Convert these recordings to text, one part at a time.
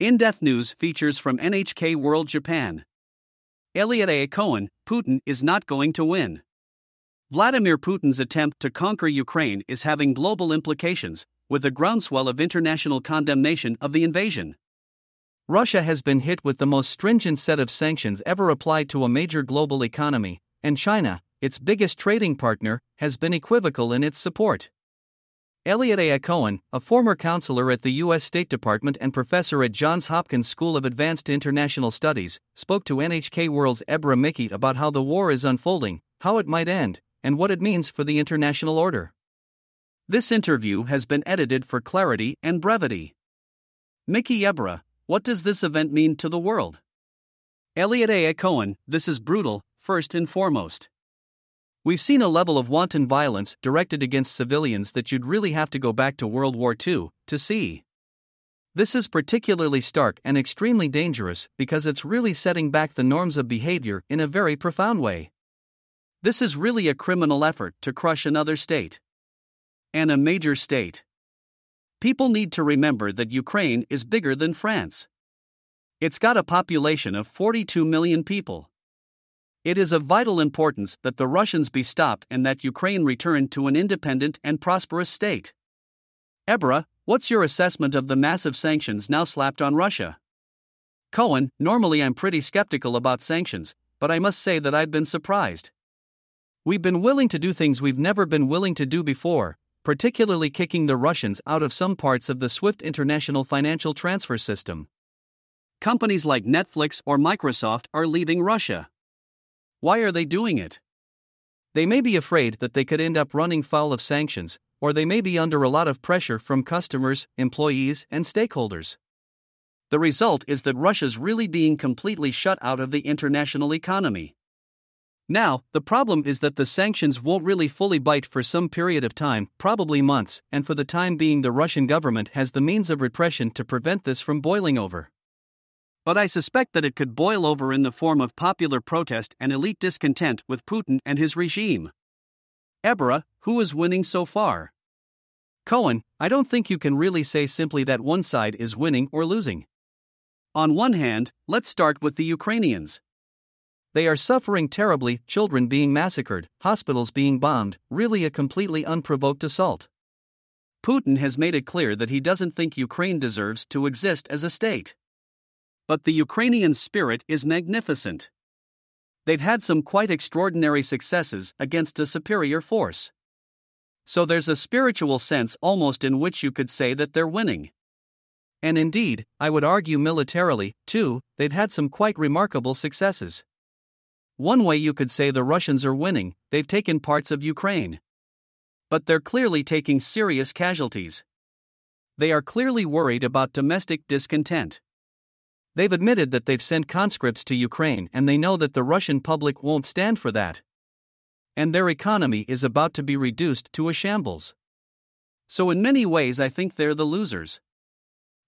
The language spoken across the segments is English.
In-depth news features from NHK World Japan. Eliot A. Cohen, Putin is not going to win. Vladimir Putin's attempt to conquer Ukraine is having global implications, with a groundswell of international condemnation of the invasion. Russia has been hit with the most stringent set of sanctions ever applied to a major global economy, and China, its biggest trading partner, has been equivocal in its support. Eliot A. Cohen, a former counselor at the US State Department and professor at Johns Hopkins School of Advanced International Studies, spoke to NHK World's Ebara Miki about how the war is unfolding, how it might end, and what it means for the international order. This interview has been edited for clarity and brevity. Miki: Ebara, what does this event mean to the world? Eliot A. Cohen: this is brutal, first and foremost. We've seen a level of wanton violence directed against civilians that you'd really have to go back to World War II to see. This is particularly stark and extremely dangerous because it's really setting back the norms of behavior in a very profound way. This is really a criminal effort to crush another state. And a major state. People need to remember that Ukraine is bigger than France. It's got a population of 42 million people. It is of vital importance that the Russians be stopped and that Ukraine return to an independent and prosperous state. Ebara, what's your assessment of the massive sanctions now slapped on Russia? Cohen: normally I'm pretty skeptical about sanctions, but I must say that I've been surprised. We've been willing to do things we've never been willing to do before, particularly kicking the Russians out of some parts of the SWIFT international financial transfer system. Companies like Netflix or Microsoft are leaving Russia. Why are they doing it? They may be afraid that they could end up running foul of sanctions, or they may be under a lot of pressure from customers, employees, and stakeholders. The result is that Russia's really being completely shut out of the international economy. Now, the problem is that the sanctions won't really fully bite for some period of time, probably months, and for the time being the Russian government has the means of repression to prevent this from boiling over. But I suspect that it could boil over in the form of popular protest and elite discontent with Putin and his regime. Ebara, who is winning so far? Cohen: I don't think you can really say simply that one side is winning or losing. On one hand, let's start with the Ukrainians. They are suffering terribly, children being massacred, hospitals being bombed, really a completely unprovoked assault. Putin has made it clear that he doesn't think Ukraine deserves to exist as a state. But the Ukrainian spirit is magnificent. They've had some quite extraordinary successes against a superior force. So there's a spiritual sense almost in which you could say that they're winning. And indeed, I would argue militarily, too, they've had some quite remarkable successes. One way you could say the Russians are winning, they've taken parts of Ukraine. But they're clearly taking serious casualties. They are clearly worried about domestic discontent. They've admitted that they've sent conscripts to Ukraine and they know that the Russian public won't stand for that. And their economy is about to be reduced to a shambles. So in many ways I think they're the losers.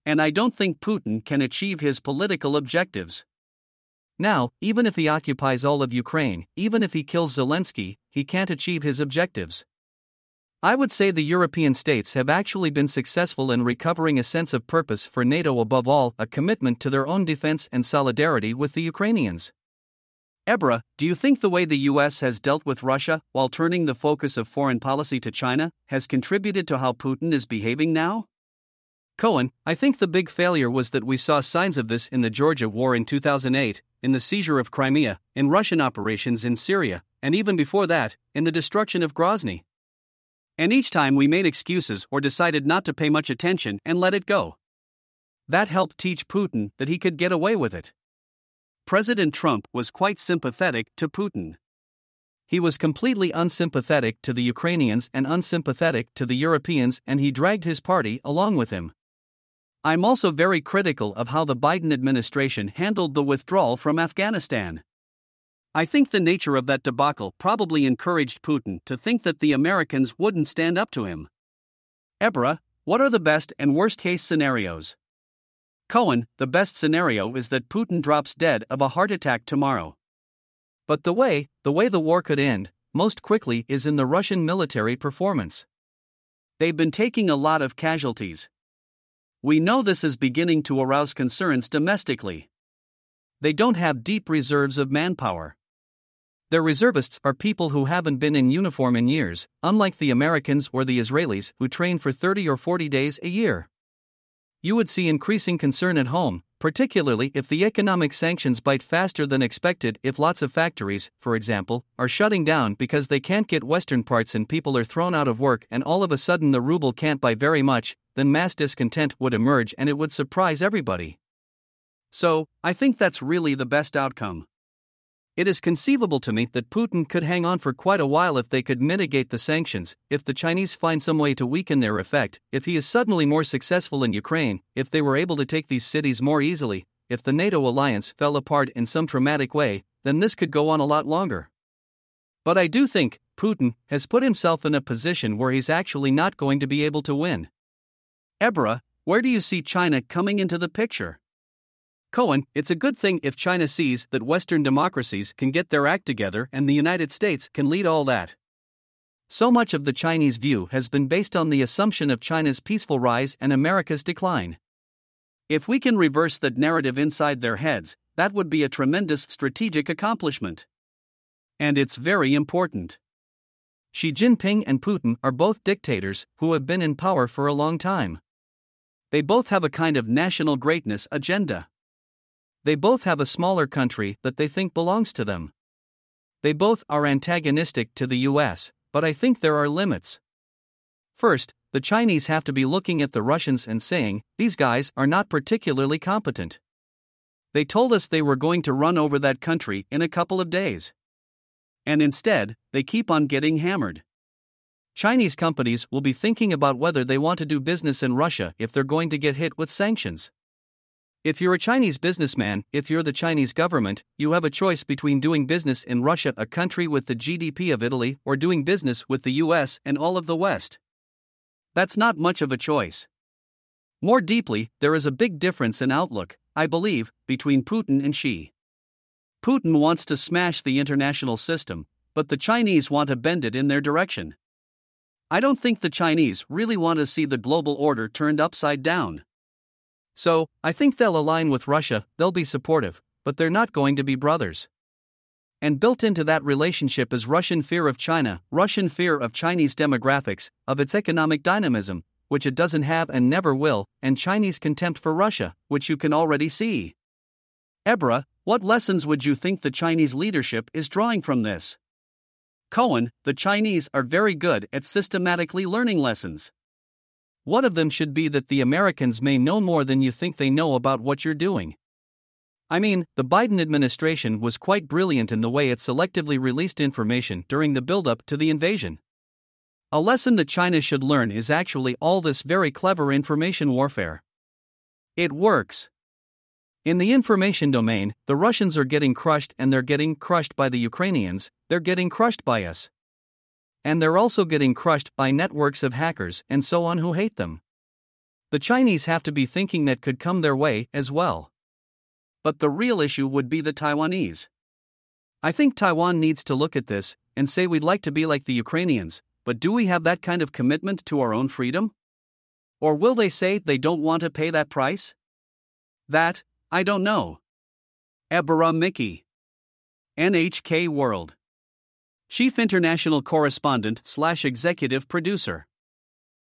And I don't think Putin can achieve his political objectives. Now, even if he occupies all of Ukraine, even if he kills Zelensky, he can't achieve his objectives. I would say the European states have actually been successful in recovering a sense of purpose for NATO, above all, a commitment to their own defense and solidarity with the Ukrainians. Ebara, do you think the way the US has dealt with Russia, while turning the focus of foreign policy to China, has contributed to how Putin is behaving now? Cohen: I think the big failure was that we saw signs of this in the Georgia War in 2008, in the seizure of Crimea, in Russian operations in Syria, and even before that, in the destruction of Grozny. And each time we made excuses or decided not to pay much attention and let it go. That helped teach Putin that he could get away with it. President Trump was quite sympathetic to Putin. He was completely unsympathetic to the Ukrainians and unsympathetic to the Europeans, and he dragged his party along with him. I'm also very critical of how the Biden administration handled the withdrawal from Afghanistan. I think the nature of that debacle probably encouraged Putin to think that the Americans wouldn't stand up to him. Ebara, what are the best and worst-case scenarios? Cohen: the best scenario is that Putin drops dead of a heart attack tomorrow. But the way the war could end, most quickly, is in the Russian military performance. They've been taking a lot of casualties. We know this is beginning to arouse concerns domestically. They don't have deep reserves of manpower. Their reservists are people who haven't been in uniform in years, unlike the Americans or the Israelis who train for 30 or 40 days a year. You would see increasing concern at home, particularly if the economic sanctions bite faster than expected, if lots of factories, for example, are shutting down because they can't get Western parts and people are thrown out of work and all of a sudden the ruble can't buy very much, then mass discontent would emerge and it would surprise everybody. So, I think that's really the best outcome. It is conceivable to me that Putin could hang on for quite a while if they could mitigate the sanctions, if the Chinese find some way to weaken their effect, if he is suddenly more successful in Ukraine, if they were able to take these cities more easily, if the NATO alliance fell apart in some traumatic way, then this could go on a lot longer. But I do think Putin has put himself in a position where he's actually not going to be able to win. Ebara, where do you see China coming into the picture? Cohen, it's a good thing if China sees that Western democracies can get their act together and the United States can lead all that. So much of the Chinese view has been based on the assumption of China's peaceful rise and America's decline. If we can reverse that narrative inside their heads, that would be a tremendous strategic accomplishment. And it's very important. Xi Jinping and Putin are both dictators who have been in power for a long time. They both have a kind of national greatness agenda. They both have a smaller country that they think belongs to them. They both are antagonistic to the US, but I think there are limits. First, the Chinese have to be looking at the Russians and saying, these guys are not particularly competent. They told us they were going to run over that country in a couple of days. And instead, they keep on getting hammered. Chinese companies will be thinking about whether they want to do business in Russia if they're going to get hit with sanctions. If you're a Chinese businessman, if you're the Chinese government, you have a choice between doing business in Russia, a country with the GDP of Italy, or doing business with the US and all of the West. That's not much of a choice. More deeply, there is a big difference in outlook, I believe, between Putin and Xi. Putin wants to smash the international system, but the Chinese want to bend it in their direction. I don't think the Chinese really want to see the global order turned upside down. So, I think they'll align with Russia, they'll be supportive, but they're not going to be brothers. And built into that relationship is Russian fear of China, Russian fear of Chinese demographics, of its economic dynamism, which it doesn't have and never will, and Chinese contempt for Russia, which you can already see. Ebara, what lessons would you think the Chinese leadership is drawing from this? Cohen, the Chinese are very good at systematically learning lessons. One of them should be that the Americans may know more than you think they know about what you're doing. I mean, the Biden administration was quite brilliant in the way it selectively released information during the build-up to the invasion. A lesson that China should learn is actually all this very clever information warfare. It works. In the information domain, the Russians are getting crushed and they're getting crushed by the Ukrainians, they're getting crushed by us. And they're also getting crushed by networks of hackers and so on who hate them. The Chinese have to be thinking that could come their way as well. But the real issue would be the Taiwanese. I think Taiwan needs to look at this and say we'd like to be like the Ukrainians, but do we have that kind of commitment to our own freedom? Or will they say they don't want to pay that price? That, I don't know. Ebara Miki, NHK World. Chief International Correspondent/Executive Producer.